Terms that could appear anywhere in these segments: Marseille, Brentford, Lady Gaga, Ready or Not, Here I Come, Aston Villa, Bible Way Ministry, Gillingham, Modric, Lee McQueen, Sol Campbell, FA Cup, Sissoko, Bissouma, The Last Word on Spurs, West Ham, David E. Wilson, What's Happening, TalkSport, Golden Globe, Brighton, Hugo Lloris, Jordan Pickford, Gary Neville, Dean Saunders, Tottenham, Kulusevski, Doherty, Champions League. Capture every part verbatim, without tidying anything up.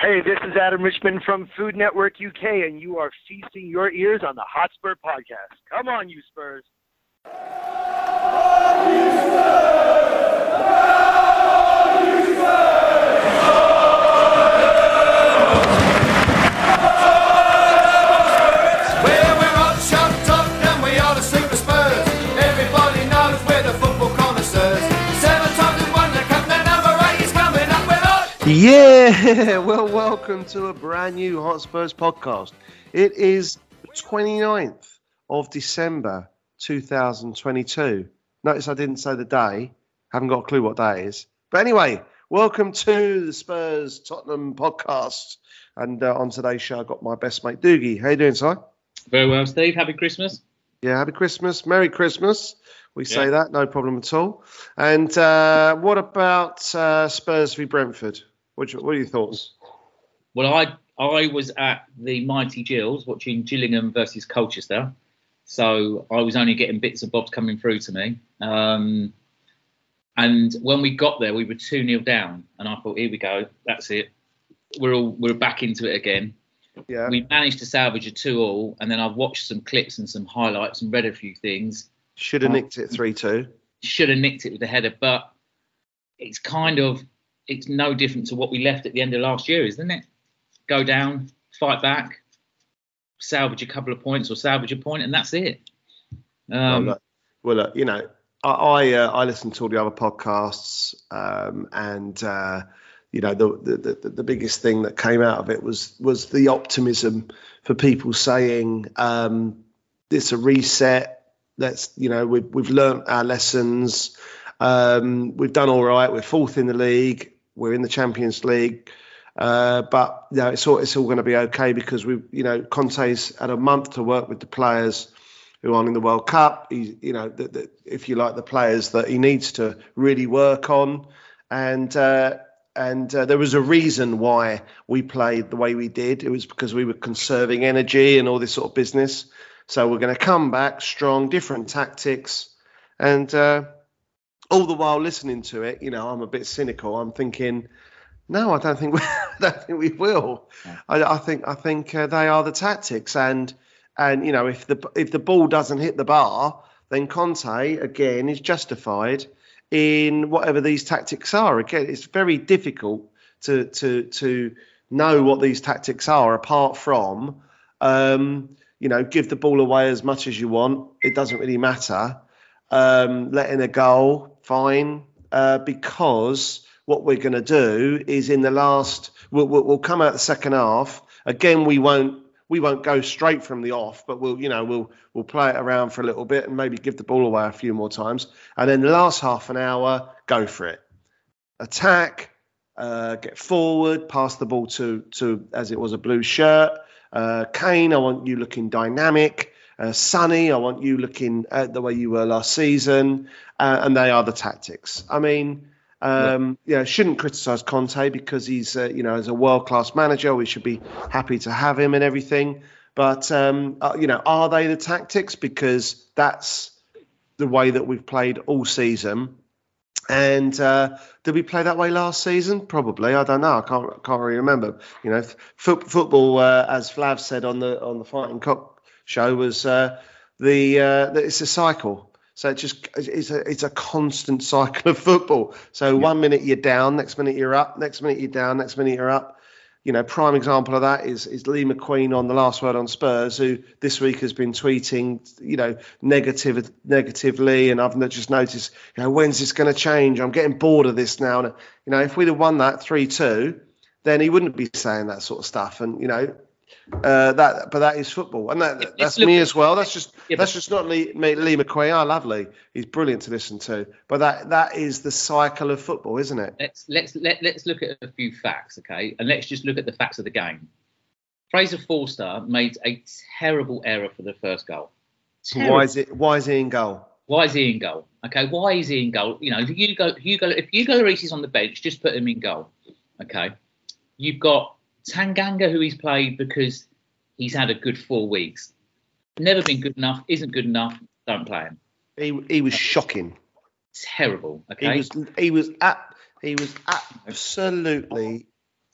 Hey, this is Adam Richmond from Food Network U K, and you are feasting your ears on the Hotspur Podcast. Come on, you Spurs. Come on, you Spurs! Come on, you Spurs! Come on, you Spurs! Well, we're all shut up and we are the Super Spurs. Everybody knows we're the football connoisseurs. Yeah, well, welcome to a brand new Hot Spurs podcast. It is twenty-ninth of December two thousand twenty-two. Notice I didn't say the day. Haven't got a clue what day it is. But anyway, welcome to the Spurs Tottenham podcast. And uh, on today's show, I've got my best mate Doogie. How you doing, Si? Very well, Steve. Happy Christmas. Yeah, happy Christmas. Merry Christmas. We say yeah. that, no problem at all. And uh, what about uh, Spurs v Brentford? What are your thoughts? Well, I I was at the Mighty Gills watching Gillingham versus Colchester, so I was only getting bits and bobs coming through to me. Um, and when we got there, we were two nil down, and I thought, here we go, that's it. We're all we're back into it again. Yeah. We managed to salvage a two all, and then I watched some clips and some highlights and read a few things. Should have um, nicked it three two. Should have nicked it with the header, but it's kind of... it's no different to what we left at the end of last year, isn't it? Go down, fight back, salvage a couple of points or salvage a point, and that's it. Um, well, look, well, look, you know, I I, uh, I listen to all the other podcasts, um, and uh, you know, the, the the the biggest thing that came out of it was was the optimism for people saying um, it's a reset. Let's, you know, we've we've learnt our lessons. Um, we've done all right. We're fourth in the league. We're in the Champions League, uh, but you know, it's all it's all going to be okay because we, you know, Conte's had a month to work with the players who aren't in the World Cup. He, you know, the, the, if you like, the players that he needs to really work on, and uh, and uh, there was a reason why we played the way we did. It was because we were conserving energy and all this sort of business. So we're going to come back strong, different tactics, and. Uh, All the while listening to it, you know, I'm a bit cynical. I'm thinking, no, I don't think we, I don't think we will. Yeah. I, I think I think uh, they are the tactics, and and you know, if the if the ball doesn't hit the bar, then Conte again is justified in whatever these tactics are. Again, it's very difficult to to to know what these tactics are apart from, um, you know, give the ball away as much as you want. It doesn't really matter. Um, letting a goal, fine, uh, because what we're going to do is in the last, we'll, we'll, we'll come out the second half. Again, we won't we won't go straight from the off, but we'll you know we'll we'll play it around for a little bit and maybe give the ball away a few more times, and then the last half an hour, go for it, attack, uh, get forward, pass the ball to to as it was a blue shirt, uh, Kane. I want you looking dynamic. Uh, Sonny, I want you looking at the way you were last season, uh, and they are the tactics. I mean, um, yeah, you know, shouldn't criticise Conte because he's, uh, you know, as a world-class manager, we should be happy to have him and everything. But um, uh, you know, are they the tactics? Because that's the way that we've played all season. And uh, did we play that way last season? Probably. I don't know. I can't can't really remember. You know, f- football, uh, as Flav said on the on the Fighting Cock. Show was uh, the uh, it's a cycle, so it just it's a it's a constant cycle of football. So yeah. One minute you're down, next minute you're up, next minute you're down, next minute you're up. You know, prime example of that is is Lee McQueen on The Last Word on Spurs, who this week has been tweeting, you know, negative negatively, and I've just noticed, you know, when's this going to change? I'm getting bored of this now. And you know, if we'd have won that three two, then he wouldn't be saying that sort of stuff. And you know. Uh, that, but that is football, and that, that's me as well. That's just yeah, that's just not Lee, Lee McQueen. Oh, lovely, he's brilliant to listen to. But that that is the cycle of football, isn't it? Let's let's let, let's look at a few facts, okay? And let's just look at the facts of the game. Fraser Forster made a terrible error for the first goal. Terrible. Why is it? Why is he in goal? Why is he in goal? Okay, why is he in goal? You know, if Hugo Hugo if Hugo Lloris is on the bench, just put him in goal. Okay, you've got Tanganga, who he's played because he's had a good four weeks. Never been good enough, isn't good enough, don't play him. He he was shocking. Terrible, okay? He was he was, at, he was absolutely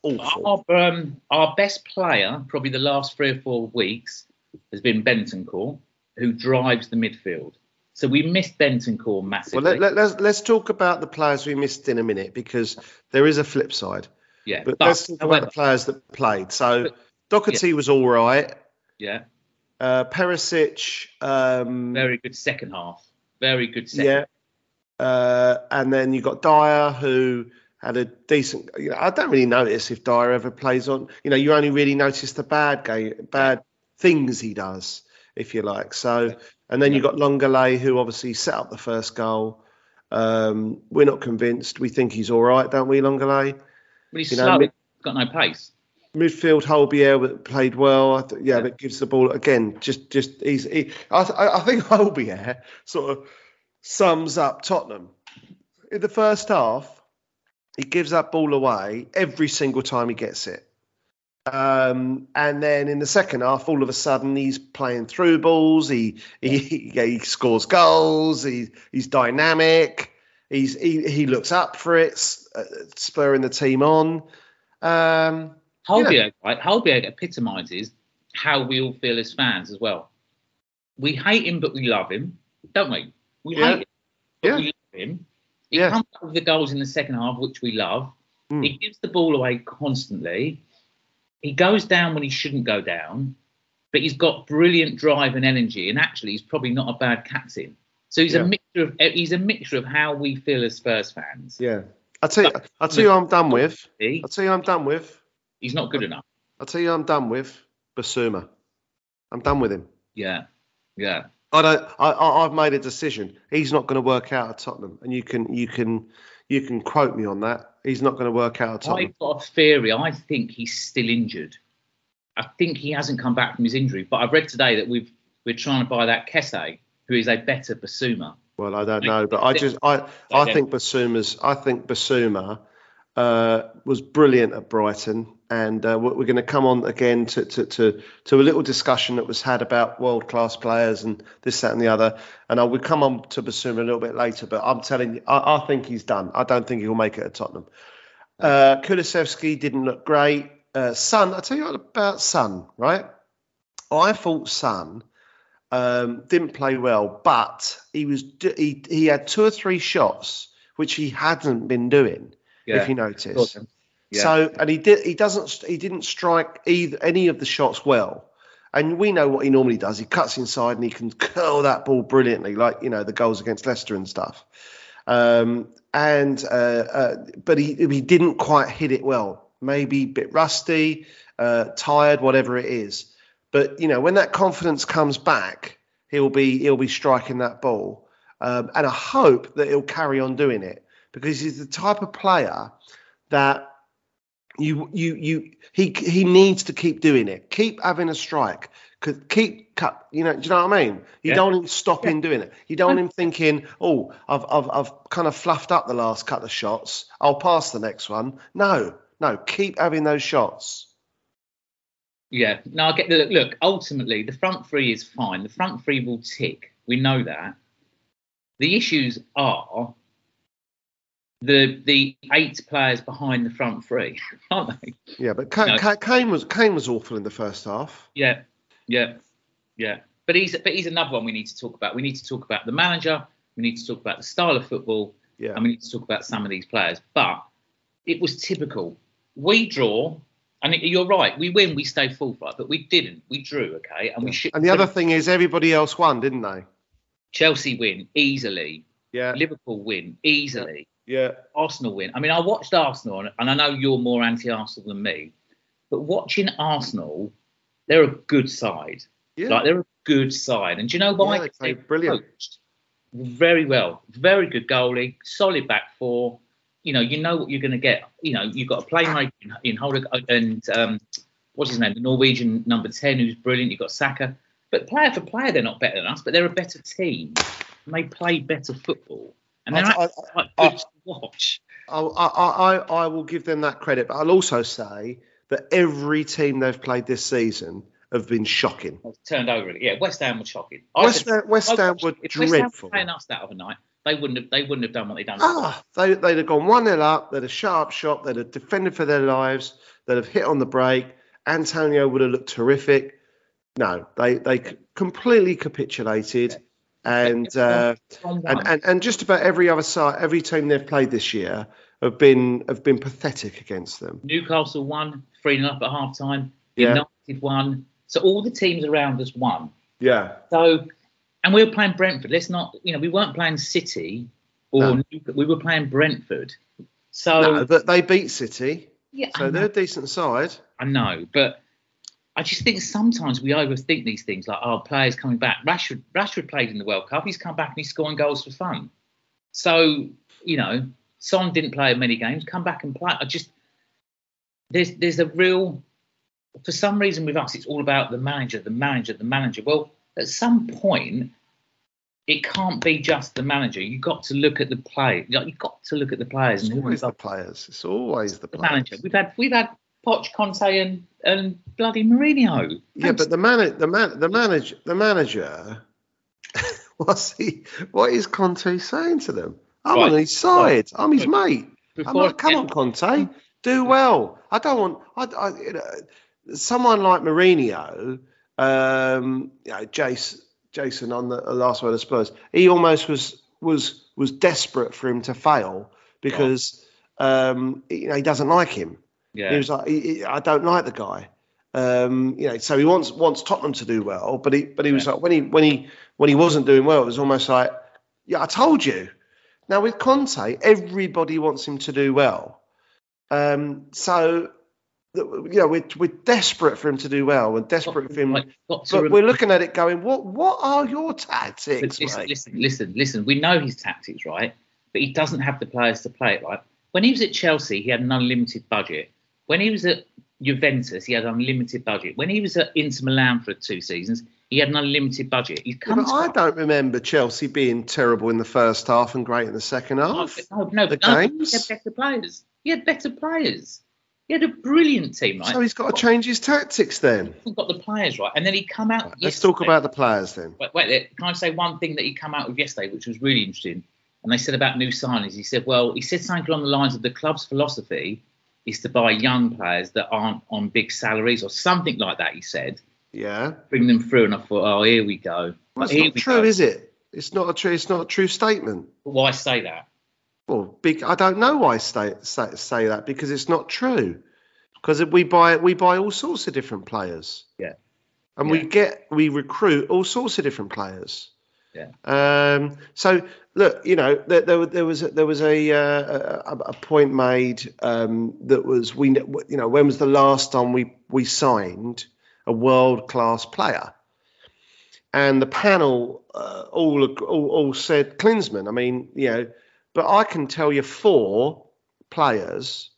Awful. Our, um, our best player, probably the last three or four weeks, has been Bentoncourt, who drives the midfield. So we missed Bentoncourt massively. Well, let, let, let's let's talk about the players we missed in a minute, because there is a flip side. Yeah, but, but let's talk however, about the players that played. So but, Doherty yeah. was all right. Yeah. Uh, Perisic. Um, Very good second half. Very good second half. Yeah. Uh, and then you got Dyer, who had a decent. You know, I don't really notice if Dyer ever plays on. You know, you only really notice the bad game, bad things he does, if you like. So, and then yeah. you got Longley, who obviously set up the first goal. Um, we're not convinced. We think he's all right, don't we, Longley? But he's you slow. Know, mid- he's got no pace. Midfield, Højbjerg played well. I th- yeah, yeah, but gives the ball again. Just, just he's. He, I, th- I think Højbjerg sort of sums up Tottenham. In the first half, he gives that ball away every single time he gets it. Um, and then in the second half, all of a sudden, he's playing through balls. He he, yeah, he scores goals. He he's dynamic. He's he, he looks up for it, spurring the team on. Um, Højbjerg, you know. right? Højbjerg epitomises how we all feel as fans as well. We hate him, but we love him, don't we? We yeah. hate him, but yeah. we love him. He yeah. comes up with the goals in the second half, which we love. Mm. He gives the ball away constantly. He goes down when he shouldn't go down, but he's got brilliant drive and energy. And actually, he's probably not a bad captain. So he's yeah. a mixture of he's a mixture of how we feel as Spurs fans. Yeah, I tell you, I tell you, I'm done with. I tell you, I'm done with. He's not good enough. I tell you, I'm done with Bissouma. I'm done with him. Yeah, yeah. I don't. I, I I've made a decision. He's not going to work out at Tottenham, and you can you can you can quote me on that. He's not going to work out at Tottenham. I've got a theory. I think he's still injured. I think he hasn't come back from his injury. But I've read today that we've we're trying to buy that Kese, who is a better Bissouma. Well, I don't know, but I just I I think Bissouma's I think Bissouma uh, was brilliant at Brighton, and uh, we're going to come on again to, to to to a little discussion that was had about world class players and this, that, and the other, and I will come on to Bissouma a little bit later. But I'm telling you, I, I think he's done. I don't think he'll make it at Tottenham. Uh, Kulusevski didn't look great. Uh, Son, I tell you what about Son, right? I thought Son. Um, didn't play well, but he was he, he had two or three shots which he hadn't been doing, yeah. if you notice. Awesome. Yeah. So and he did he doesn't he didn't strike either, any of the shots well, and we know what he normally does. He cuts inside and he can curl that ball brilliantly, like you know the goals against Leicester and stuff. Um, and uh, uh, but he he didn't quite hit it well. Maybe a bit rusty, uh, tired, whatever it is. But you know, when that confidence comes back, he'll be he'll be striking that ball, um, and I hope that he'll carry on doing it because he's the type of player that you you you he he needs to keep doing it, keep having a strike, could keep cut. You know, do you know what I mean? You yeah. don't want him stopping yeah. doing it. You don't want him thinking, oh, I've I've I've kind of fluffed up the last couple of shots. I'll pass the next one. No, no, keep having those shots. Yeah, no, I get the look. Look, ultimately, the front three is fine. The front three will tick. We know that. The issues are the the eight players behind the front three, aren't they? Yeah, but Kane, no. Kane was Kane was awful in the first half. Yeah, yeah, yeah. But he's but he's another one we need to talk about. We need to talk about the manager. We need to talk about the style of football. Yeah, and we need to talk about some of these players. But it was typical. We draw. And you're right. We win, we stay full fight, but we didn't. We drew, okay, and we should. And the other thing is, everybody else won, didn't they? Chelsea win easily. Yeah. Liverpool win easily. Yeah. Arsenal win. I mean, I watched Arsenal, and I know you're more anti-Arsenal than me, but watching Arsenal, they're a good side. Yeah. Like they're a good side, and do you know why? Yeah, they played brilliant. Very well. Very good goalie. Solid back four. You know, you know what you're going to get. You know, you've got a playmaker in Holder and um, what's his name, the Norwegian number ten, who's brilliant. You've got Saka. But player for player, they're not better than us, but they're a better team. And they play better football. And they're I, I, quite I, good I, to watch. I, I, I, I will give them that credit. But I'll also say that every team they've played this season have been shocking. Turned over. Yeah, West Ham were shocking. West, said, West Ham were if dreadful. West Ham were playing us that other night. They wouldn't have. They wouldn't have done what they done. Ah, they, they'd have gone one nil up. They'd have shut up shop. They'd have defended for their lives. that have hit on the break. Antonio would have looked terrific. No, they they completely capitulated, and uh, and, and and just about every other side, every team they've played this year have been have been pathetic against them. Newcastle won three and up at half time. Yeah. United won. So all the teams around us won. Yeah. So, and we were playing Brentford. Let's not, you know, we weren't playing City or no. Newcastle. We were playing Brentford. So, no, but they beat City. Yeah, so they're a decent side. I know, but I just think sometimes we overthink these things, like, oh, players coming back. Rashford, Rashford played in the World Cup. He's come back and he's scoring goals for fun. So, you know, Son didn't play many games. Come back and play. I just there's there's a real, for some reason with us, it's all about the manager, the manager, the manager. Well, at some point, it can't be just the manager. You've got to look at the play. You've got to look at the players. It's always the players. It's always the, the players. Manager. We've had we've had. Poch, Conte, and, and bloody Mourinho. Thanks. Yeah, but the man, the man, the manager, the manager. What's he? What is Conte saying to them? I'm right. on his side. Right. I'm his mate. I'm like, come on, Conte, do well. I don't want. I, I you know, someone like Mourinho, um, you know, Jason, Jason on the Last Word of Spurs. He almost was was was desperate for him to fail because right. um, you know, he doesn't like him. Yeah. He was like, he, I don't like the guy, um, you know. So he wants wants Tottenham to do well, but he but he was yeah. like when he when he when he wasn't doing well, it was almost like, yeah, I told you. Now with Conte, everybody wants him to do well, um, so you know we're we're desperate for him to do well. We're desperate got, for him, like, but rem- we're looking at it going, what what are your tactics, listen, mate? Listen, listen, listen. We know his tactics, right? But he doesn't have the players to play it right. When he was at Chelsea, he had an unlimited budget. When he was at Juventus, he had an unlimited budget. When he was at Inter Milan for two seasons, he had an unlimited budget. He's come yeah, but I don't remember Chelsea being terrible in the first half and great in the second half. No, no, the no games. He had better players. He had better players. He had a brilliant team, right? So he's got to change his tactics then. He's got the players right. And then he come out right, let's talk about the players then. Wait, wait, can I say one thing that he come out with yesterday, which was really interesting? And they said about new signings. He said, well, he said something along the lines of the club's philosophy is to buy young players that aren't on big salaries or something like that, he said. Yeah. Bring them through. And I thought, oh, here we go. Well, it's here not we true, go. Is it? It's not a true It's not a true statement. But why say that? Well, big, I don't know why say, say say that, because it's not true. Because we buy we buy all sorts of different players. Yeah. And yeah. we get we recruit all sorts of different players. Yeah. Um, so look, you know, there, there, there was a, there was a, uh, a a point made um, that was we, you know, when was the last time we we signed a world class player? And the panel uh, all, all all said Klinsmann. I mean, you know, but I can tell you four players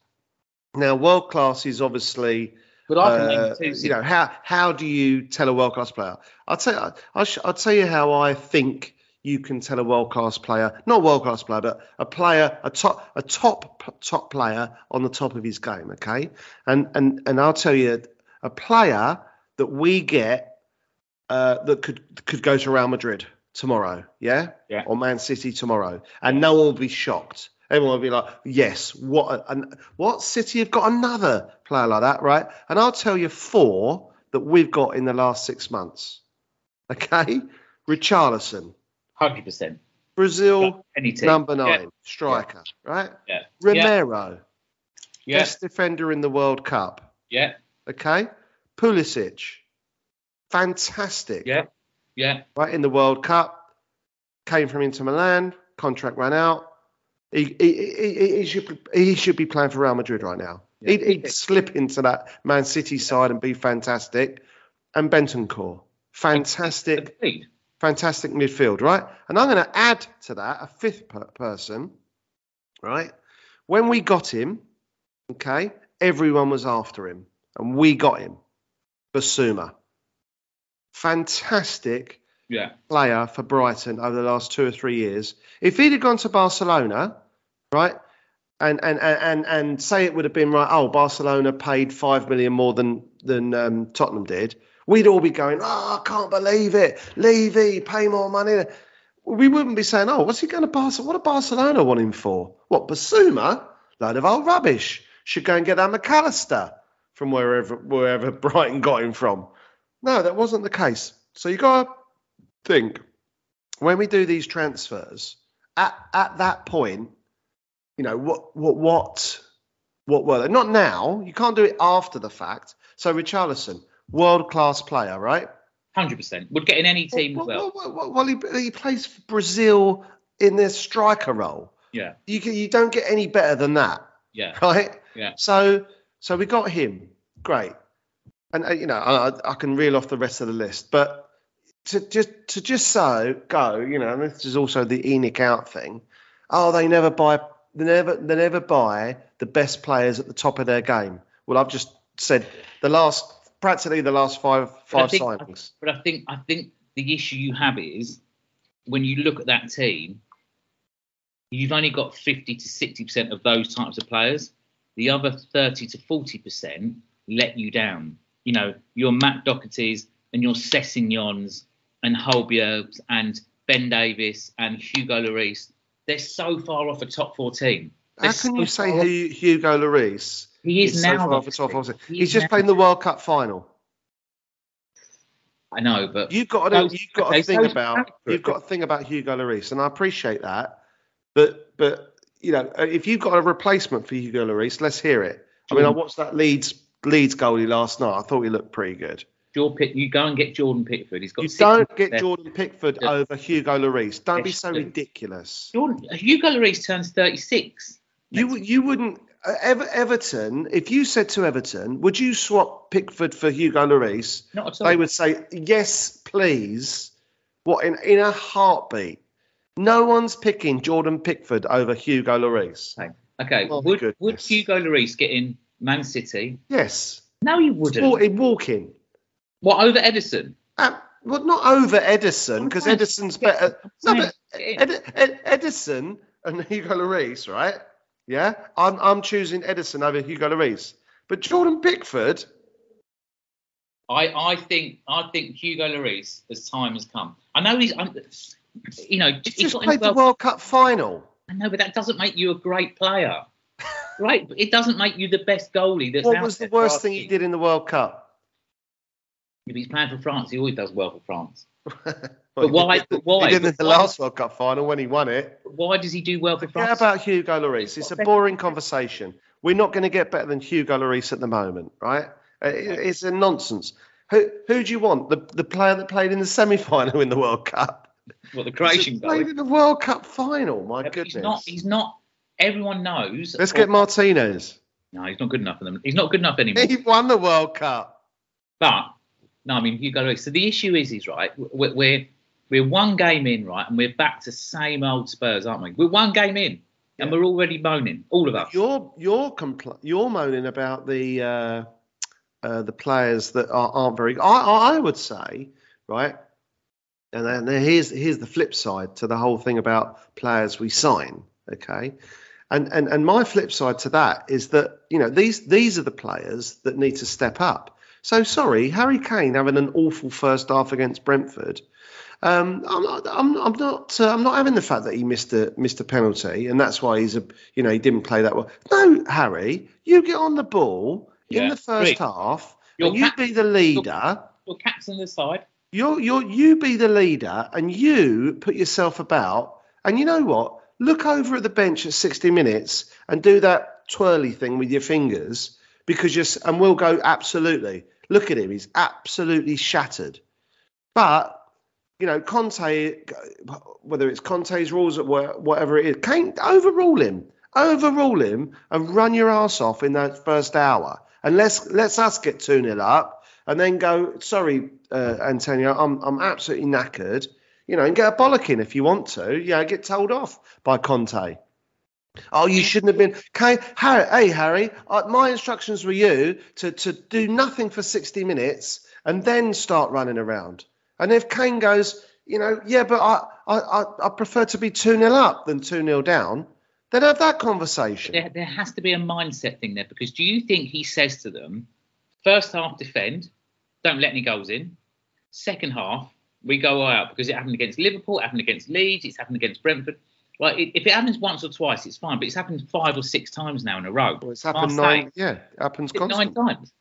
now. World class is obviously. But I can uh, name two, you know, how how do you tell a world class player? I'll tell I sh- I'll tell you how I think you can tell a world class player, not world class player, but a player, a top a top top player on the top of his game. Okay, and and and I'll tell you a player that we get uh, that could could go to Real Madrid tomorrow, yeah, yeah, or Man City tomorrow, and no one will be shocked. Everyone will be like, yes, what a, an, what City have got another player like that, right? And I'll tell you four that we've got in the last six months. Okay? Richarlison. one hundred percent. Brazil, number nine, yeah. striker, yeah. right? Yeah. Romero, yeah. best defender in the World Cup. Yeah. Okay? Pulisic, fantastic. Yeah, yeah. Right, in the World Cup, came from Inter Milan, contract ran out. He, he, he, he, should, he should be playing for Real Madrid right now. Yeah. He'd, he'd slip into that Man City side and be fantastic. And Bentoncourt, fantastic, fantastic midfield, right? And I'm going to add to that a fifth per- person, right? When we got him, okay, everyone was after him. And we got him. Bissouma. Fantastic Yeah. player for Brighton over the last two or three years. If he'd have gone to Barcelona, right, and and and and say it would have been right. Oh, Barcelona paid five million more than than um, Tottenham did. We'd all be going, oh, I can't believe it. Levy, pay more money. We wouldn't be saying, oh, what's he going to Barcelona? What do Barcelona want him for? What, Bissouma? Load of old rubbish. Should go and get that McAllister. from wherever wherever Brighton got him from. No, that wasn't the case. So you got to think, when we do these transfers, at at that point, you know, what what what what were they? Not now. You can't do it after the fact. So Richarlison, world class player, right? one hundred percent. Would get in any team well, as well. Well, well, well he, he plays for Brazil in their striker role. Yeah. You can, you don't get any better than that. Yeah. Right? Yeah. So so we got him. Great. And, uh, you know, I, I can reel off the rest of the list. But to just to just so go, you know, and this is also the Enic out thing. Oh, they never buy they never they never buy the best players at the top of their game. Well, I've just said the last Practically the last five five signings. But I think I think the issue you have is when you look at that team, you've only got fifty to sixty percent of those types of players. The other thirty to forty percent let you down. You know, your Matt Doherty's and your Sessignons and Højbjergs and Ben Davies and Hugo Lloris. They're so far off a top four team. They're How can so you say off- Hugo Lloris? He is he's now. So off, off, off. He he's just now. Playing the World Cup final. I know, but you've got to, those, you've got okay, to think about accurate. you've got to think about Hugo Lloris, and I appreciate that. But but you know, if you've got a replacement for Hugo Lloris, let's hear it. I Jordan. mean, I watched that Leeds Leeds goalie last night. I thought he looked pretty good. Jordan, you go and get Jordan Pickford. He's got. You don't get there. Jordan Pickford yeah. over Hugo Lloris. Don't yeah, be so Jordan. ridiculous. Jordan, Hugo Lloris turns thirty-six. You you wouldn't. Ever, Everton, if you said to Everton, would you swap Pickford for Hugo Lloris? Not at all. They would say, yes, please. What, in, in a heartbeat? No one's picking Jordan Pickford over Hugo Lloris. Okay, okay. Oh, would, would Hugo Lloris get in Man City? Yes. No, he wouldn't. Sport, walking. What, over Edison? Um, well, not over Edison, because Edison's better. No, but Ed, Ed, Edison and Hugo Lloris, right? Yeah, I'm I'm choosing Edison over Hugo Lloris, but Jordan Pickford. I, I think I think Hugo Lloris, as time has come. I know he's, I'm, you know, he just played the World Cup final. I know, but that doesn't make you a great player, right? It doesn't make you the best goalie. That's what was the worst thing he did in the World Cup? If he's playing for France, he always does well for France. But why? But why? He did in the last World Cup final when he won it. Why does he do well for France? Forget about Hugo Lloris. It's a boring conversation. We're not going to get better than Hugo Lloris at the moment, right? It's a nonsense. Who who do you want? The the player that played in the semi-final in the World Cup? Well, the Croatian guy. Played in the World Cup final. My yeah, goodness. He's not. He's not. Everyone knows. Let's get Martinez. No, he's not good enough for them. He's not good enough anymore. He won the World Cup. But no, I mean Hugo Lloris. So the issue is, is right. We're, we're We're one game in, right, and we're back to same old Spurs, aren't we? We're one game in, and yeah. we're already moaning, all of us. You're you're compl- you're moaning about the uh, uh, the players that are, aren't very. I I would say, right, and then here's here's the flip side to the whole thing about players we sign, okay, and and and my flip side to that is that you know these these are the players that need to step up. So sorry, Harry Kane having an awful first half against Brentford. Um, I'm not. I'm, I'm not. Uh, I'm not having the fact that he missed a missed a penalty, and that's why he's a. You know, he didn't play that well. No, Harry, you get on the ball yeah. in the first Great. half, your and you cap- be the leader. Your cap's on the side. You you you be the leader, and you put yourself about. And you know what? Look over at the bench at sixty minutes and do that twirly thing with your fingers because you're. And we'll go absolutely. Look at him. He's absolutely shattered. But. You know, Conte, whether it's Conte's rules or whatever it is, can't overrule him. Overrule him and run your ass off in that first hour. And let's, let's us get two nil up and then go, sorry, uh, Antonio, I'm I'm absolutely knackered. You know, and get a bollocking if you want to. Yeah, get told off by Conte. Oh, you shouldn't have been. Okay, Harry, hey, Harry, uh, my instructions were you to, to do nothing for sixty minutes and then start running around. And if Kane goes, you know, yeah, but I I, I prefer to be two nil up than two nil down, then have that conversation. There, there has to be a mindset thing there, because do you think he says to them, first half defend, don't let any goals in, second half, we go out, because it happened against Liverpool, it happened against Leeds, it's happened against Brentford. Like, it, if it happens once or twice, it's fine, but it's happened five or six times now in a row. Well, it's happened Marseille, nine, yeah, it happens constantly. Nine times.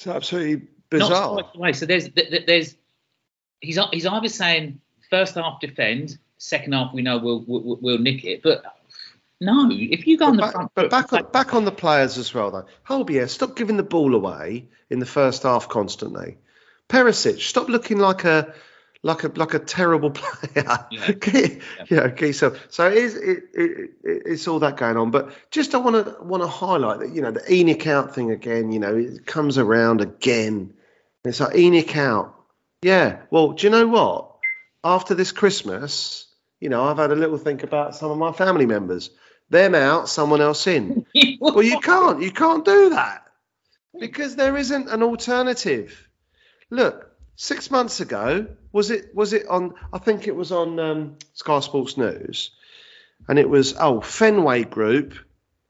It's absolutely bizarre. Not away. So there's there's he's he's either saying first half defend, second half we know we'll we'll, we'll nick it, but no, if you go but on the back, front, but back on, like, back on the players as well though. Højbjerg, stop giving the ball away in the first half constantly. Perisic, stop looking like a like a like a terrible player. Yeah, yeah. Okay, so so it is it, it it's all that going on. But just I want to want to highlight that, you know, the Enic out thing again. You know, it comes around again. It's like Enic out. Yeah. Well, do you know what? After this Christmas, you know, I've had a little think about some of my family members. Them out, someone else in. Well, you can't. You can't do that because there isn't an alternative. Look, six months ago, was it was it on, I think it was on um, Sky Sports News, and it was, oh, Fenway Group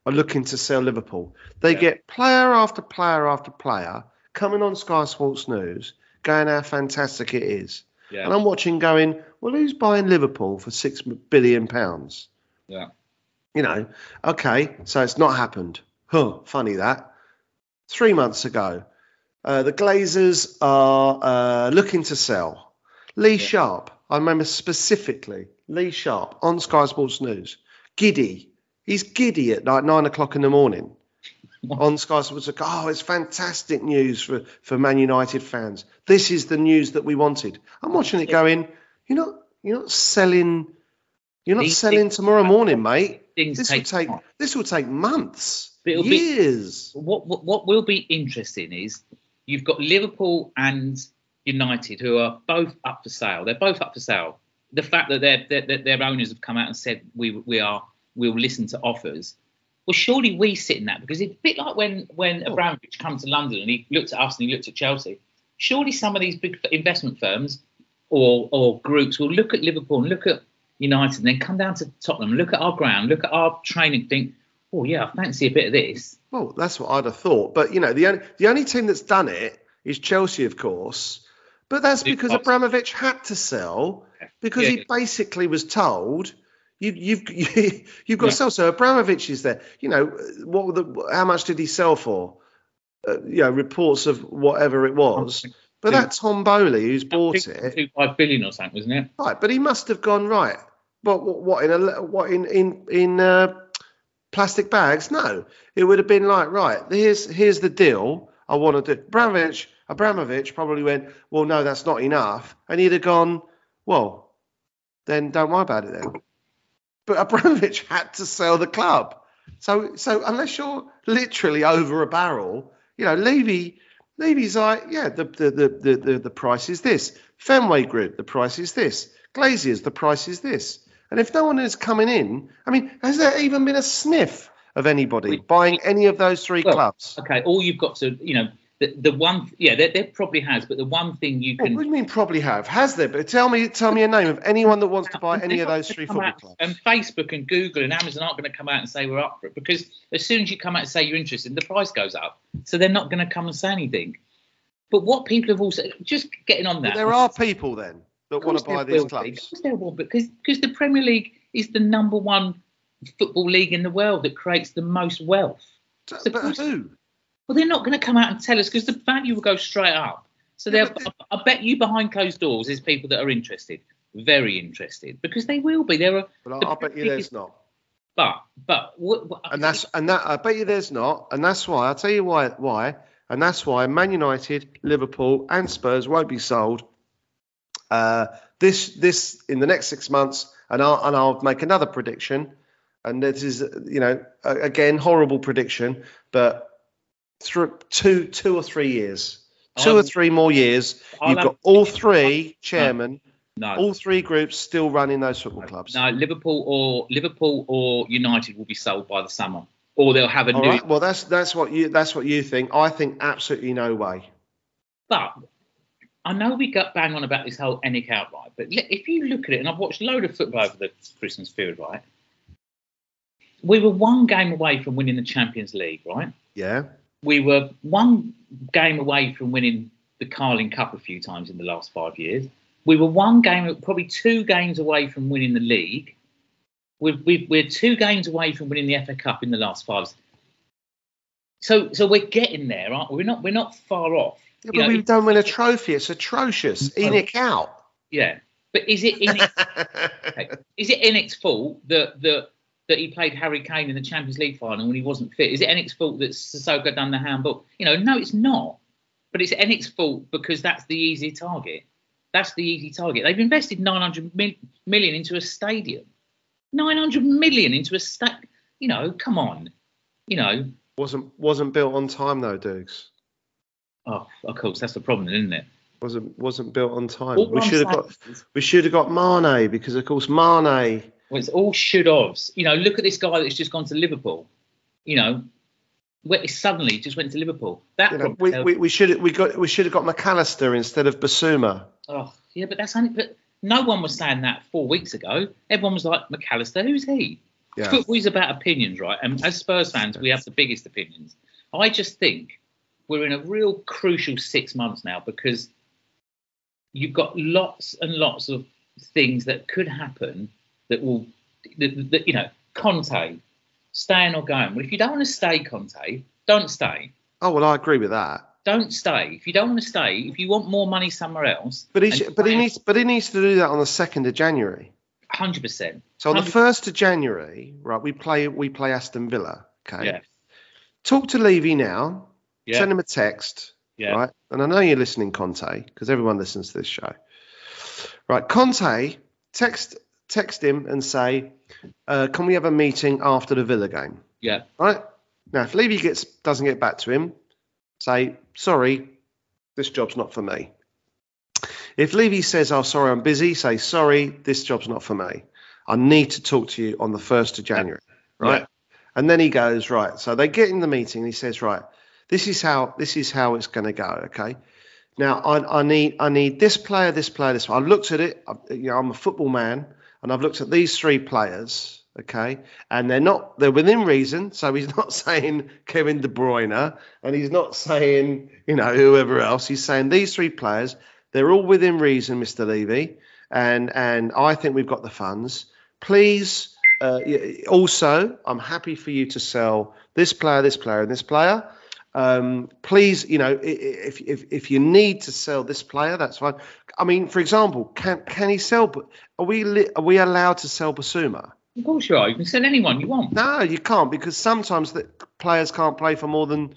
are looking to sell Liverpool. They yeah. get player after player after player coming on Sky Sports News, going how fantastic it is. Yeah. And I'm watching going, well, who's buying Liverpool for six billion pounds? Yeah. You know, okay, so it's not happened. Huh, funny that. Three months ago, Uh, the Glazers are uh, looking to sell. Lee yeah. Sharp, I remember specifically, Lee Sharp on Sky Sports News. Giddy. He's giddy at like nine o'clock in the morning on Sky Sports. Like, oh, it's fantastic news for, for Man United fans. This is the news that we wanted. I'm watching it going, you're not, you're not selling, you're not These selling tomorrow morning, mate. This will take, this will take months, years. Be, what, what, what will be interesting is, you've got Liverpool and United, who are both up for sale. They're both up for sale. The fact that their their, their owners have come out and said we we are we'll listen to offers. Well, surely we sit in that, because it's a bit like when when Abramovich comes to London and he looked at us and he looked at Chelsea. Surely some of these big investment firms or or groups will look at Liverpool and look at United and then come down to Tottenham, look at our ground, look at our training, think, oh yeah, I fancy a bit of this. Well, that's what I'd have thought. But, you know, the only the only team that's done it is Chelsea, of course. But that's because Abramovich had to sell because yeah, he yeah. basically was told, you, you've you, you've got yeah. to sell. So Abramovich is there. You know, what? The, how much did he sell for? Uh, you know, reports of whatever it was. But that Tom Bowley who's bought it. five billion or something, wasn't it? Right, but he must have gone, right, but what, what in a, what in, in, in uh, plastic bags? No, it would have been like, right, here's here's the deal I want to do. Abramovich, Abramovich probably went, well, no, that's not enough. And he'd have gone, well, then don't worry about it then. But Abramovich had to sell the club. So so unless you're literally over a barrel, you know, Levy, Levy's like, yeah, the the the the, the, the price is this. Fenway Group, the price is this. Glaziers, the price is this. And if no one is coming in, I mean, has there even been a sniff of anybody we, buying any of those three well, clubs? Okay, all you've got to, you know, the, the one, yeah, there, there probably has, but the one thing you can... What do you mean probably have? Has there? But tell me tell me a name of anyone that wants to buy any of those three football clubs. And Facebook and Google and Amazon aren't going to come out and say we're up for it, because as soon as you come out and say you're interested, the price goes up. So they're not going to come and say anything. But what people have also... Just getting on that... But there are people then that want to buy these clubs. Because, because the Premier League is the number one football league in the world that creates the most wealth. So but course, who? Well, they're not going to come out and tell us because the value will go straight up. So yeah, I, I bet you behind closed doors there's people that are interested, very interested, because they will be. There are. But the I, I bet you there's is, not. But but what, what, and that's and that I bet you there's not, and that's why I'll tell you why why, and that's why Man United, Liverpool, and Spurs won't be sold. Uh, this this in the next six months, and I'll and I'll make another prediction, and this is, you know, again, horrible prediction, but through two two or three years, two I'll, or three more years, I'll you've have, got all three chairmen, no, no. all three groups still running those football clubs. No, Liverpool or Liverpool or United will be sold by the summer, or they'll have a all new. Right. Well, that's that's what you that's what you think. I think absolutely no way. But I know we got bang on about this whole Enic outright, but if you look at it, and I've watched a load of football over the Christmas period, right? We were one game away from winning the Champions League, right? Yeah. We were one game away from winning the Carling Cup a few times in the last five years. We were one game, probably two games away from winning the league. We're, we're two games away from winning the F A Cup in the last five. So so we're getting there, aren't we? We're not, we're not far off. Yeah, but know, we don't win a trophy. It's atrocious. Enic out. Yeah. But is it Enic, okay. is it Enic's fault that, that that he played Harry Kane in the Champions League final when he wasn't fit? Is it Enic's fault that Sissoko done the handball? You know, no, it's not. But it's Enic's fault because that's the easy target. That's the easy target. They've invested nine hundred million into a stadium. nine hundred million into a stadium. You know, come on. You know. Wasn't wasn't built on time though, Dukes. Oh, of course, that's the problem, isn't it? Wasn't wasn't built on time. All we should have got is, we should have got Mane because of course Mane. Well, it's all should-ofs. You know, look at this guy that's just gone to Liverpool. You know, where suddenly just went to Liverpool. That you know, we, we we should we got we should have got McAllister instead of Bissouma. Oh yeah, but that's only, but no one was saying that four weeks ago. Everyone was like, McAllister, who's he? Yeah. Football is about opinions, right? And as Spurs fans, we have the biggest opinions. I just think we're in a real crucial six months now because you've got lots and lots of things that could happen that will, that, that, you know, Conte, staying or going. Well, if you don't want to stay, Conte, don't stay. Oh, well, I agree with that. Don't stay. If you don't want to stay, if you want more money somewhere else. But he, should, but he, needs, but he needs to do that on the second of January. one hundred percent. So on the first of January, right, we play we play Aston Villa, okay? Yeah. Talk to Levy now. Yeah. Send him a text, yeah. Right? And I know you're listening, Conte, because everyone listens to this show. Right, Conte, text text him and say, uh, can we have a meeting after the Villa game? Yeah. Right? Now, if Levy gets doesn't get back to him, say, sorry, this job's not for me. If Levy says, oh, sorry, I'm busy, say, sorry, this job's not for me. I need to talk to you on the first of January, right? Yeah. And then he goes, right. So they get in the meeting and he says, right, this is how this is how it's going to go, okay? Now, I, I need I need this player, this player, this player. I looked at it. I, you know, I'm a football man, and I've looked at these three players, okay? And they're not – they're within reason, so he's not saying Kevin De Bruyne, and he's not saying, you know, whoever else. He's saying these three players – they're all within reason, Mister Levy, and and I think we've got the funds. Please, uh, also, I'm happy for you to sell this player, this player, and this player. Um, please, you know, if, if if you need to sell this player, that's fine. I mean, for example, can can he sell? Are we are we allowed to sell Bissouma? Of course you are. You can sell anyone you want. No, you can't because sometimes the players can't play for more than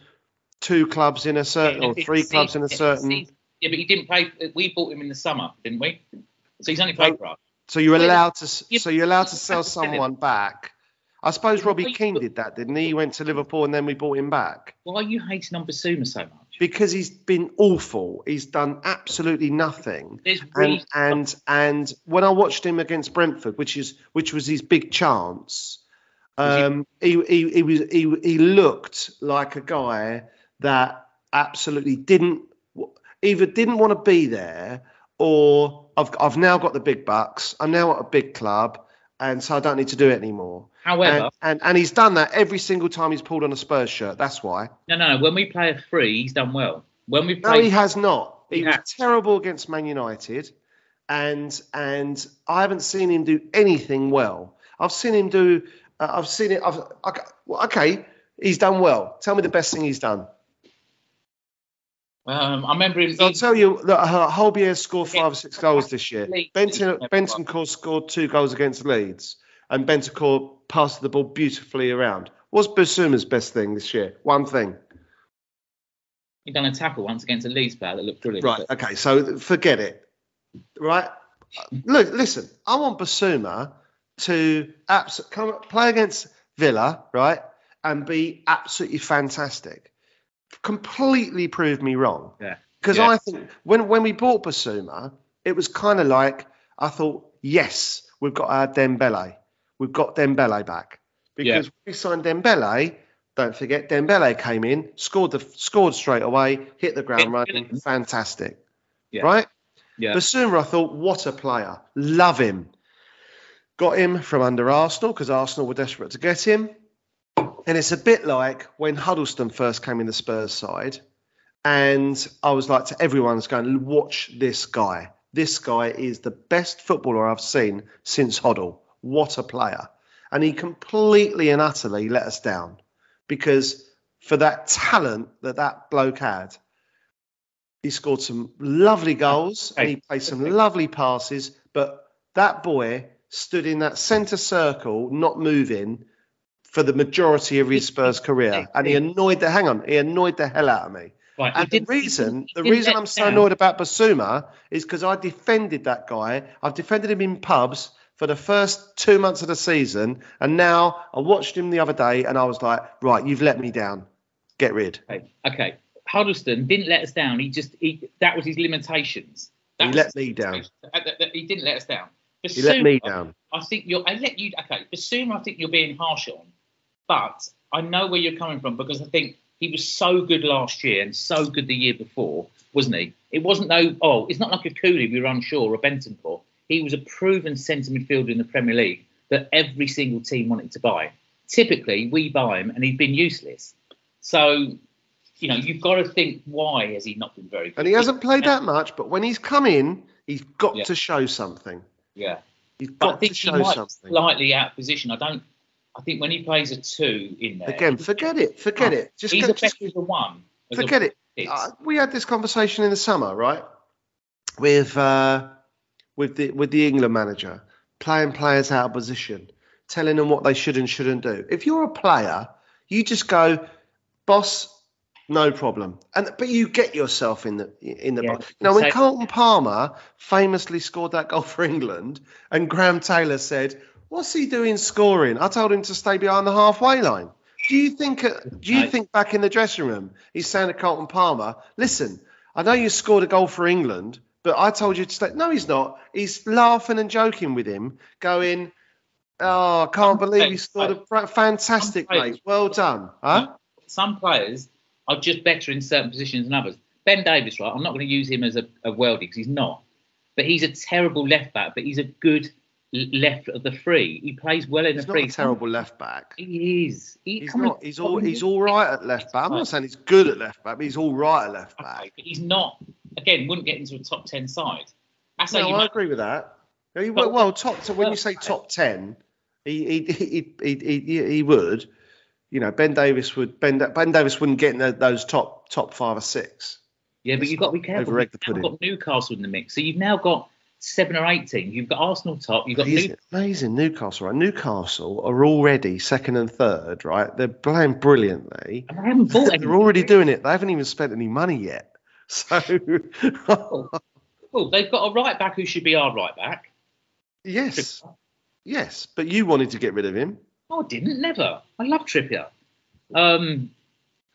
two clubs in a certain yeah, or three season, clubs in a certain. Season. Yeah, but he didn't play. We bought him in the summer, didn't we? So he's only played for us. So you're allowed to. So you're allowed to sell someone back. I suppose Robbie Keane did that, didn't he? He went to Liverpool and then we bought him back. Why are you hating on Bissouma so much? Because he's been awful. He's done absolutely nothing. And and and when I watched him against Brentford, which is which was his big chance, um, he he he was he he looked like a guy that absolutely didn't. Either didn't want to be there or I've I've now got the big bucks. I'm now at a big club and so I don't need to do it anymore. However... And, and, and he's done that every single time he's pulled on a Spurs shirt. That's why. No, no, no. When we play a free, he's done well. When we play... No, he has not. He, he has. was terrible against Man United and and I haven't seen him do anything well. I've seen him do... Uh, I've seen it... I've, okay, well, okay, he's done well. Tell me the best thing he's done. Um, I remember him. I'll tell you that Højbjerg scored five or six goals this year. Benton, Bentoncourt scored two goals against Leeds, and Bentancur passed the ball beautifully around. What's Bissouma's best thing this year? One thing. He done a tackle once against a Leeds player that looked brilliant. Right. But... Okay. So forget it. Right. Look, listen. I want Bissouma to abs- come play against Villa, right, and be absolutely fantastic. Completely proved me wrong. Yeah. Because yeah. I think when when we bought Bissouma, it was kind of like I thought, yes, we've got our Dembele, we've got Dembele back because yeah. we signed Dembele. Don't forget, Dembele came in, scored the scored straight away, hit the ground running, fantastic. Yeah. Right? Yeah. Bissouma, I thought, what a player, love him. Got him from under Arsenal because Arsenal were desperate to get him. And it's a bit like when Huddleston first came in the Spurs side and I was like to everyone that's going, watch this guy. This guy is the best footballer I've seen since Huddle. What a player. And he completely and utterly let us down because for that talent that that bloke had. He scored some lovely goals and he played some lovely passes, but that boy stood in that centre circle, not moving, for the majority of his Spurs career. And he annoyed the, hang on, he annoyed the hell out of me. Right, and the reason the reason I'm so down. annoyed about Bissouma is because I defended that guy. I've defended him in pubs for the first two months of the season, and now I watched him the other day, and I was like, right, you've let me down. Get rid. Okay, okay. Huddleston didn't let us down. He just he, that was his limitations. That he let me down. He didn't let us down. Bissouma, he let me down. I think you're. I let you. Okay, Bissouma, I think you're being harsh on, but I know where you're coming from because I think. He was so good last year and so good the year before, wasn't he? It wasn't though. Oh, it's not like a Cooley we were unsure or a Bentoncourt. He was a proven centre midfielder in the Premier League that every single team wanted to buy. Typically, we buy him and he's been useless. So, you know, you've got to think, why has he not been very good? And he hasn't played that much, but when he's come in, he's got yeah. to show something. Yeah. He's got but I think to show he might something. Slightly out of position. I don't. I think when he plays a two in there... Again, forget it, forget it. Just he's get, a just, better one. Forget a, it. Uh, we had this conversation in the summer, right? With uh, with the with the England manager, playing players out of position, telling them what they should and shouldn't do. If you're a player, you just go, boss, no problem. And But you get yourself in the, in the yeah, box. Now, when Carlton Palmer famously scored that goal for England, and Graham Taylor said... What's he doing scoring? I told him to stay behind the halfway line. Do you think do you think back in the dressing room, he's saying to Carlton Palmer, listen, I know you scored a goal for England, but I told you to stay. No, he's not. He's laughing and joking with him, going, oh, I can't believe you scored a fantastic mate. Well done. Huh? Some players are just better in certain positions than others. Ben Davies, right? I'm not going to use him as a, a worldie because he's not. But he's a terrible left-back, but he's a good left of the free. He plays well in the free. He's not a terrible left back. He is. He, he's not. He's all. He's all right at left back. I'm not saying he's good at left back, but he's all right at left back. Okay, but he's not. Again, wouldn't get into a top ten side. That's no, you I might, agree with that. But, well, top. So when you say top ten, he he he he, he, he would. You know, Ben Davies would. Ben, Ben Davies wouldn't get in the, those top top five or six. Yeah, but you've got to be careful. You've now got Newcastle in the mix, so you've now got. Seven or eight teams. You've got Arsenal top. You've got amazing, New- amazing Newcastle. Right? Newcastle are already second and third. Right? They're playing brilliantly. And they haven't bought anything. They're already doing it. They haven't even spent any money yet. So, well, well, they've got a right back who should be our right back. Yes, Trippier. Yes. But you wanted to get rid of him. Oh, I didn't. Never. I love Trippier. Um,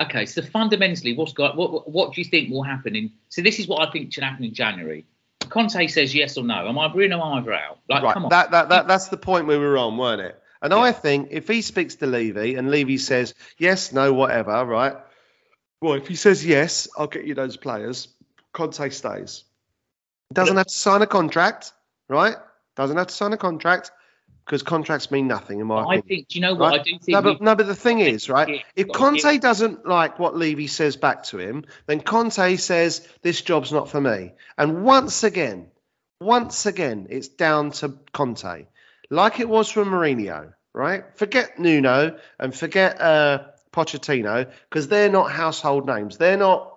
okay. So fundamentally, what's got? What, what, what do you think will happen in? So this is what I think should happen in January. Conte says yes or no. Am I Bruno either out? Like, right, come on. That, that, that, that's the point we were on, weren't it? And yeah. I think if he speaks to Levy and Levy says yes, no, whatever, right? Well, if he says yes, I'll get you those players. Conte stays. Doesn't have to sign a contract, right? Doesn't have to sign a contract because contracts mean nothing in my opinion. I think, do you know what? Right? I do think. No, but, no, but the thing is, right? If Conte doesn't like what Levy says back to him, then Conte says, this job's not for me. And once again, once again, it's down to Conte. Like it was for Mourinho, right? Forget Nuno and forget uh, Pochettino because they're not household names. They're not.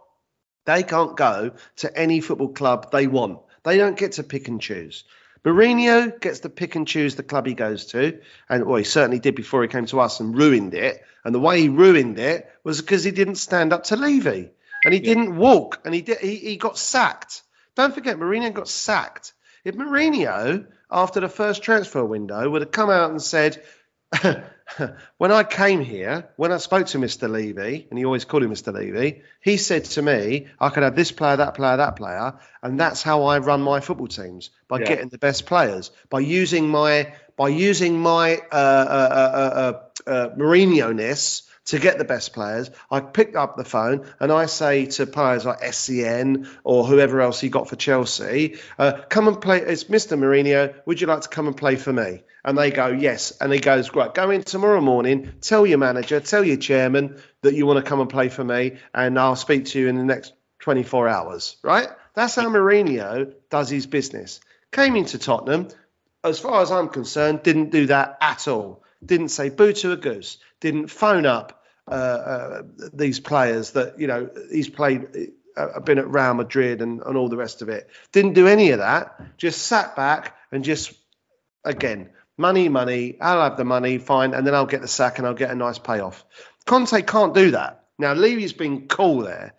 They can't go to any football club they want. They don't get to pick and choose. Mourinho gets to pick and choose the club he goes to, and well, he certainly did before he came to us and ruined it. And the way he ruined it was because he didn't stand up to Levy, and he yeah. didn't walk, and he, did, he he got sacked. Don't forget, Mourinho got sacked. If Mourinho, after the first transfer window, would have come out and said, when I came here, when I spoke to Mister Levy, and he always called him Mister Levy, he said to me, I could have this player, that player, that player, and that's how I run my football teams, by yeah. getting the best players, by using my by using my uh, uh, uh, uh, uh, Mourinho-ness to get the best players. I pick up the phone and I say to players like S C N or whoever else he got for Chelsea, uh, come and play. It's Mister Mourinho. Would you like to come and play for me? And they go, yes. And he goes, right, go in tomorrow morning, tell your manager, tell your chairman that you want to come and play for me, and I'll speak to you in the next twenty-four hours, right? That's how Mourinho does his business. Came into Tottenham, as far as I'm concerned, didn't do that at all. Didn't say boo to a goose, didn't phone up uh, uh, these players that, you know, he's played, uh, been at Real Madrid and, and all the rest of it. Didn't do any of that. Just sat back and just, again, money, money. I'll have the money, fine, and then I'll get the sack and I'll get a nice payoff. Conte can't do that. Now, Levy's been cool there.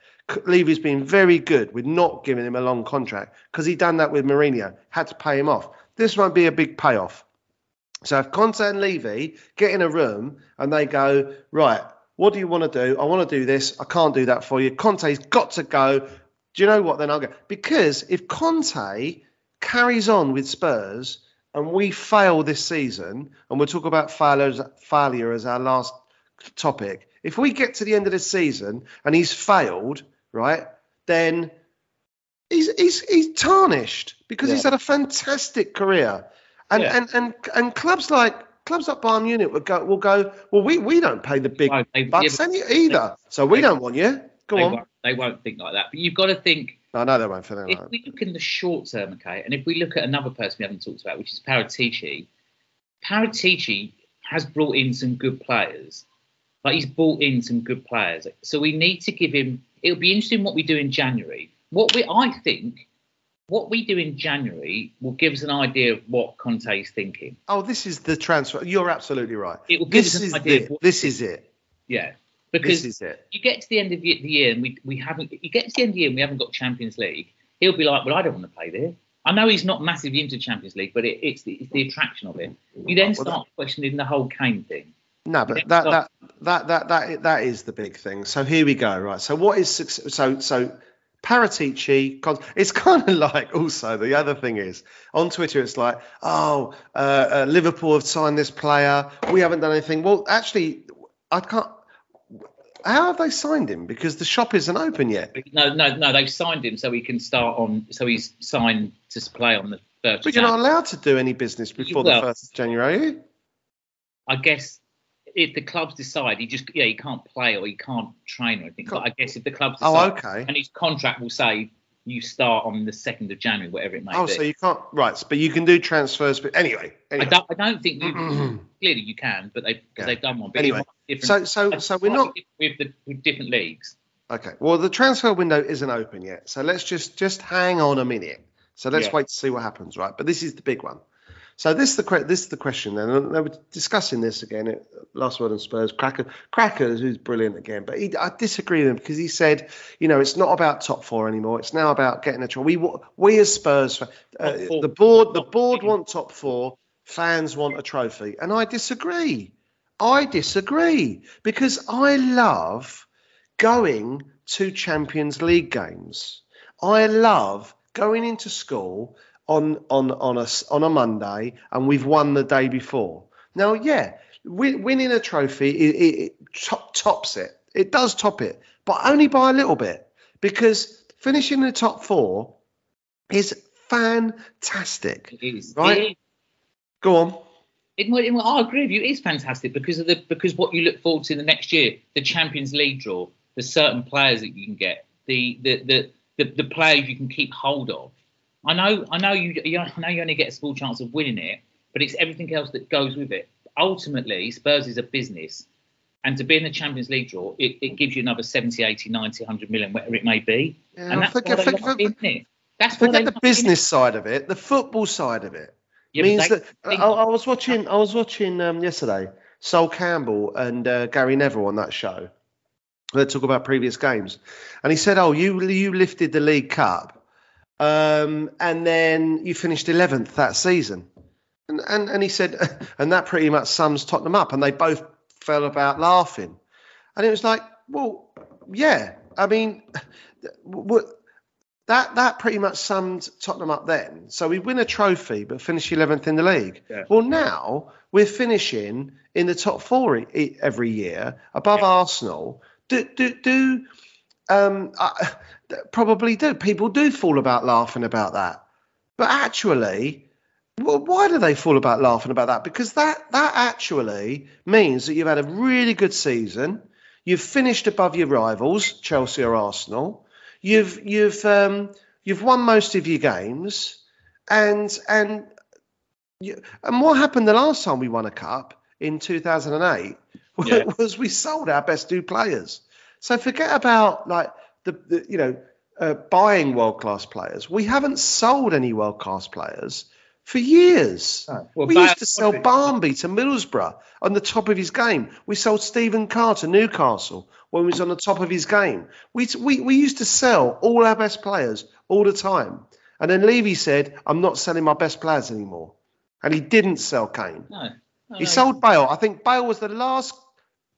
Levy's been very good with not giving him a long contract because he done that with Mourinho. Had to pay him off. This won't be a big payoff. So if Conte and Levy get in a room and they go, right, what do you want to do? I want to do this. I can't do that for you. Conte's got to go. Do you know what? Then I'll go. Because if Conte carries on with Spurs and we fail this season, and we'll talk about failures, failure as our last topic, if we get to the end of the season and he's failed, right, then he's he's he's tarnished because yeah. he's had a fantastic career. And yeah. and, and and clubs like clubs like Bayern Munich will go will go, well, we, we don't pay the big no, they, bucks yeah, any, either. They, so we they, don't want you. Go they on. Won't, they won't think like that. But you've got to think No, no, they won't think like that. If we look in the short term, okay, and if we look at another person we haven't talked about, which is Paratici, Paratici has brought in some good players. Like, he's brought in some good players. So we need to give him... It'll be interesting what we do in January. What we, I think, what we do in January will give us an idea of what Conte's thinking. Oh, this is the transfer. You're absolutely right. It will give this us an idea. It. Of what this is it. Yeah. Because this is it. You get to the end of the, the year and we we haven't... You get to the end of the year and we haven't got Champions League. He'll be like, well, I don't want to play there. I know he's not massively into Champions League, but it, it's, the, it's the attraction of it. You then start questioning the whole Kane thing. No, but that, that that that that that is the big thing. So here we go, right? So what is so so Paratici? It's kind of like also the other thing is on Twitter. It's like, oh, uh, uh, Liverpool have signed this player. We haven't done anything. Well, actually, I can't. How have they signed him? Because the shop isn't open yet. No, no, no. They've signed him so he can start on. So he's signed to play on the first. But you're not allowed to do any business before well, the first of January. I guess. If the clubs decide he just yeah he can't play or he can't train or anything, but I guess if the clubs decide, oh, okay. and his contract will say you start on the second of January, whatever it may oh, be. Oh, so you can't right, but you can do transfers. But anyway, anyway. I, don't, I don't think you, clearly you can, but they because yeah. they've done one. But anyway, so so so we're not with the with different leagues. Okay, well the transfer window isn't open yet, so let's just just hang on a minute. So let's yeah. wait to see what happens, right? But this is the big one. So this is the this is the question then. And they were discussing this again at Last Word on Spurs. Cracker, Cracker, who's brilliant again, but he, I disagree with him because he said, you know, it's not about top four anymore. It's now about getting a trophy. We we as Spurs, uh, the board the board want top four. Fans want a trophy, and I disagree. I disagree because I love going to Champions League games. I love going into school. On, on on a on a Monday, and we've won the day before. Now, yeah, win, winning a trophy it, it, it top, tops it. It does top it, but only by a little bit because finishing in the top four is fantastic. It is right. It is. Go on. It, it, I agree with you. It is fantastic because of the because what you look forward to the next year, the Champions League draw, the certain players that you can get, the the the the, the players you can keep hold of. I know, I know you, you know, I know you only get a small chance of winning it, but it's everything else that goes with it. Ultimately, Spurs is a business, and to be in the Champions League draw, it, it gives you another seventy, eighty, ninety, one hundred million, whatever it may be. Yeah, and that's forget, why they forget, love, forget, isn't it? That's forget they the love, business side of it, the football side of it. Yeah, means they, that I, I was watching, I was watching um, yesterday, Sol Campbell and uh, Gary Neville on that show. They talk about previous games, and he said, "Oh, you you lifted the League Cup." Um, and then you finished eleventh that season. And, and and he said, and that pretty much sums Tottenham up. And they both fell about laughing. And it was like, well, yeah, I mean, that that pretty much summed Tottenham up then. So we win a trophy, but finish eleventh in the league. Yeah. Well, now we're finishing in the top four every year, above yeah. Arsenal. Do, do, do. Um, I, probably do. People do fall about laughing about that. But actually, well, why do they fall about laughing about that? Because that, that actually means that you've had a really good season. You've finished above your rivals, Chelsea or Arsenal. You've you've um, you've won most of your games, and and you, and what happened the last time we won a cup in two thousand eight yeah. was we sold our best two players. So forget about like the, the you know uh, buying world class players. We haven't sold any world class players for years. No. Well, we used to sell Barmby to Middlesbrough on the top of his game. We sold Stephen Carr to Newcastle when he was on the top of his game. We we we used to sell all our best players all the time. And then Levy said, "I'm not selling my best players anymore," and he didn't sell Kane. No, no he no. sold Bale. I think Bale was the last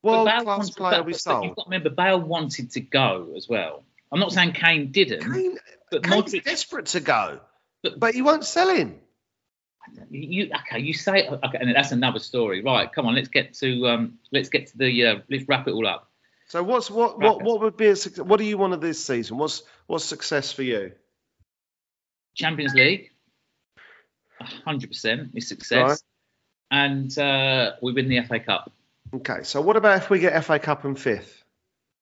world-class player we sold. You've got to remember, Bale wanted to go as well. I'm not saying Kane didn't. Kane, but Kane's Modric, desperate to go, but, but he won't sell him. You okay? You say okay, and that's another story, right? Come on, let's get to um, let's get to the uh, let's wrap it all up. So what's what what, what would be a what do you want of this season? What's what's success for you? Champions League, one hundred percent is success. Right. And uh, we win the F A Cup. Okay, so what about if we get F A Cup and fifth?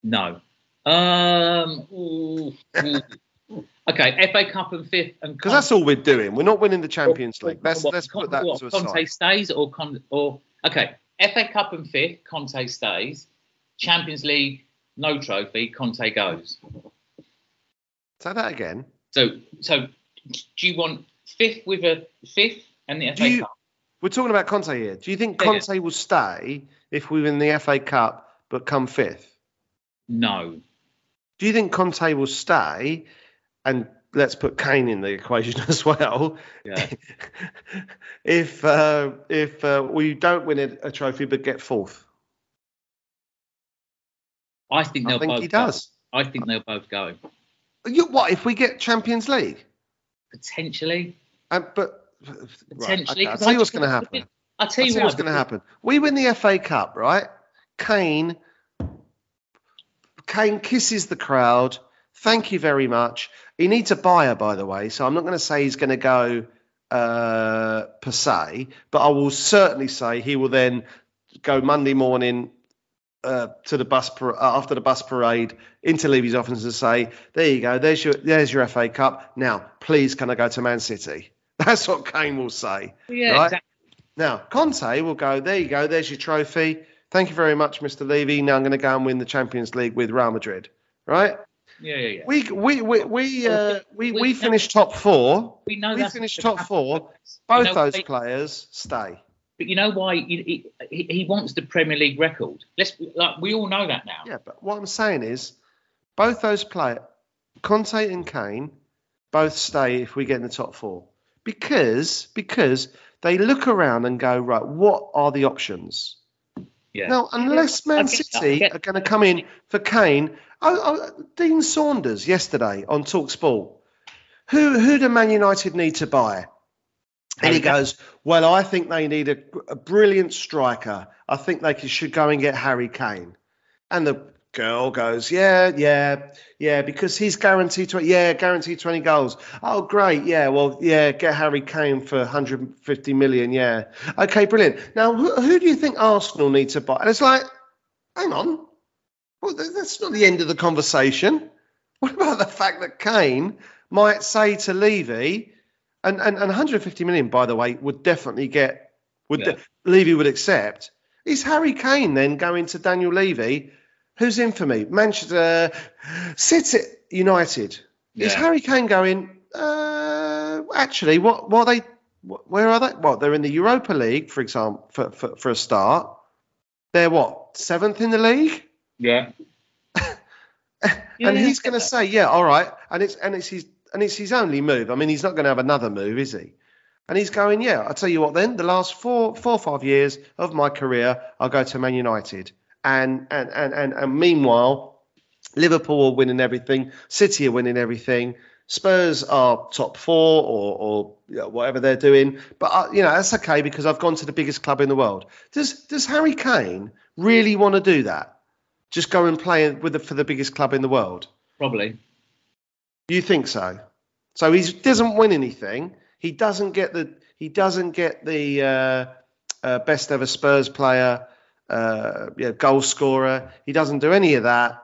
No. Um, ooh, ooh. Okay, F A Cup and fifth. and Because that's all we're doing. We're not winning the Champions or, League. Let's, what, let's put that what, to a Conte side. Conte stays or, Con- or... Okay, F A Cup and fifth, Conte stays. Champions League, no trophy, Conte goes. Say that again. So, So... Do you want fifth with a fifth and the F A you, Cup? We're talking about Conte here. Do you think yeah, Conte yeah. will stay if we win the F A Cup but come fifth? No. Do you think Conte will stay and let's put Kane in the equation as well? Yeah. if uh, if uh, we don't win a, a trophy but get fourth? I think they'll I think both he go. does. I think they'll both go. You, what if we get Champions League? Potentially. Um, but potentially. Right, okay. I'll tell you what's going to happen. I'll tell you what's going to happen. We win the F A Cup, right? Kane, Kane kisses the crowd. Thank you very much. He needs a buyer, by the way, so I'm not going to say he's going to go uh, per se, but I will certainly say he will then go Monday morning Uh, to the bus par- after the bus parade into Levy's office and say, "There you go, there's your there's your F A Cup. Now, please, can I go to Man City?" That's what Kane will say. Yeah, right? Exactly. Now, Conte will go, "There you go, there's your trophy. Thank you very much, Mister Levy. Now I'm going to go and win the Champions League with Real Madrid." Right? Yeah, yeah, yeah. We we we we uh, we, we, we finished top four. We know we finished top four. Both no, those they- players stay. But you know why he, he, he wants the Premier League record. Let's like we all know that now. Yeah, but what I'm saying is, both those players, Conte and Kane, both stay if we get in the top four because because they look around and go, right, what are the options? Yeah. Now, unless Man City are going to come in for Kane, oh, oh, Dean Saunders yesterday on TalkSport, who who do Man United need to buy? And he goes, "Well, I think they need a, a brilliant striker. I think they should go and get Harry Kane." And the girl goes, "Yeah, yeah, yeah, because he's guaranteed twenty. Yeah, guaranteed twenty goals. Oh, great. Yeah, well, yeah, get Harry Kane for one hundred fifty million. Yeah, okay, brilliant. Now, who, who do you think Arsenal need to buy?" And it's like, hang on, well, that's not the end of the conversation. What about the fact that Kane might say to Levy? And, and and one hundred fifty million, by the way, would definitely get would yeah. de- Levy would accept. Is Harry Kane then going to Daniel Levy, who's in for me? Manchester City United. Yeah. Is Harry Kane going? Uh, actually, what what are they? What, where are they? Well, they're in the Europa League, for example, for for, for a start. They're what seventh in the league? Yeah. And he's going to say, yeah, all right, and it's and it's his. And it's his only move. I mean, he's not going to have another move, is he? And he's going, yeah, I'll tell you what then, the last four, four or five years of my career, I'll go to Man United. And and and and, and meanwhile, Liverpool are winning everything. City are winning everything. Spurs are top four or, or you know, whatever they're doing. But, I, you know, that's okay because I've gone to the biggest club in the world. Does does Harry Kane really want to do that? Just go and play with the, for the biggest club in the world? Probably. You think so? So he doesn't win anything. He doesn't get the he doesn't get the uh, uh, best ever Spurs player, uh, yeah, goal scorer. He doesn't do any of that.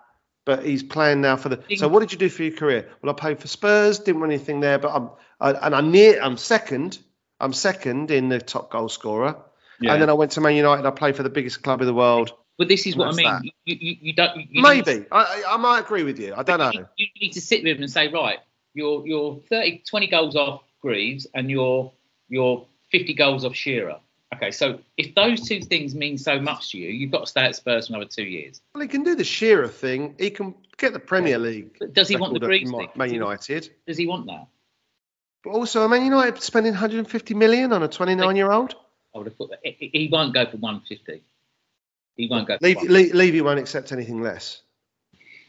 But he's playing now for the. So what did you do for your career? Well, I played for Spurs. Didn't win anything there. But I'm I, and I'm near. I'm second. I'm second in the top goal scorer. Yeah. And then I went to Man United. I played for the biggest club in the world. But this is what I mean. You, you, you don't. You Maybe. To, I I might agree with you. I don't know. You, you need to sit with him and say, right, you're you're thirty, twenty goals off Greaves and you're you're fifty goals off Shearer. Okay, so if those two things mean so much to you, you've got to stay at Spurs for another two years. Well, he can do the Shearer thing. He can get the Premier League. But does he want the Greaves thing? Man United. Does he want that? But also, Man United spending one hundred fifty million on a twenty-nine-year-old. I would have thought that he, he won't go for one hundred fifty. He won't go. Levy, Le- Levy won't accept anything less.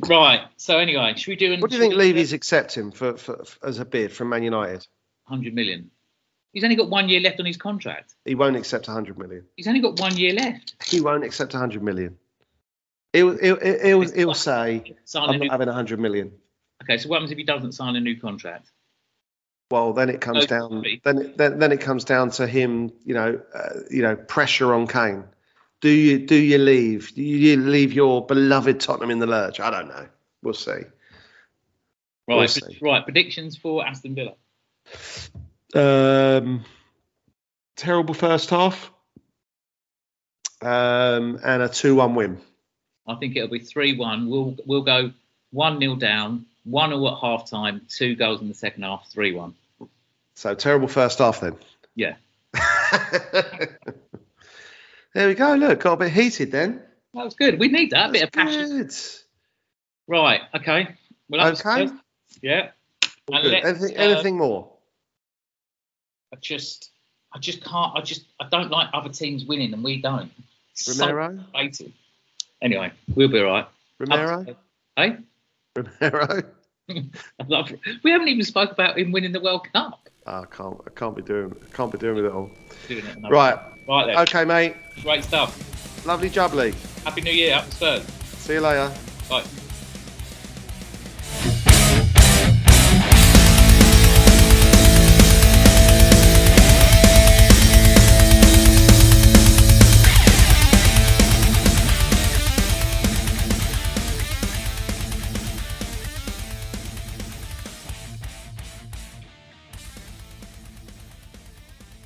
Right. So anyway, should we do? An, what do you think Levy's accepting for, for, for as a bid from Man United? one hundred million. He's only got one year left on his contract. He won't accept one hundred million. He's only got one year left. He won't accept one hundred million. He'll, he'll, he'll, he'll, he'll say, "I'm not having one hundred million." Okay. So what happens if he doesn't sign a new contract? Well, then it comes down. Then, then, then it comes down to him. You know, uh, you know, pressure on Kane. Do you do you leave? Do you leave your beloved Tottenham in the lurch? I don't know. We'll see. Right, we'll see. Right. Predictions for Aston Villa. Um, terrible first half. Um, and a two-one win. I think it'll be three-one. We'll we'll go one-nil down, one-all at half time, two goals in the second half, three-one. So terrible first half then. Yeah. There we go. Look, got a bit heated then. That was good. We need that, that bit of passion. Good. Right. Okay. Well, okay. Good. Yeah. Anything, uh, anything more? I just, I just can't. I just, I don't like other teams winning, and we don't. Romero. So anyway, we'll be all right. Romero. Hey. Romero. I love it. We haven't even spoke about him winning the World Cup. I can't. I can't be doing. Can't be doing with it all. Doing it right. Right then. Okay, mate. Great stuff. Lovely jubbly. Happy New Year. Up the Spurs. See you later. Bye.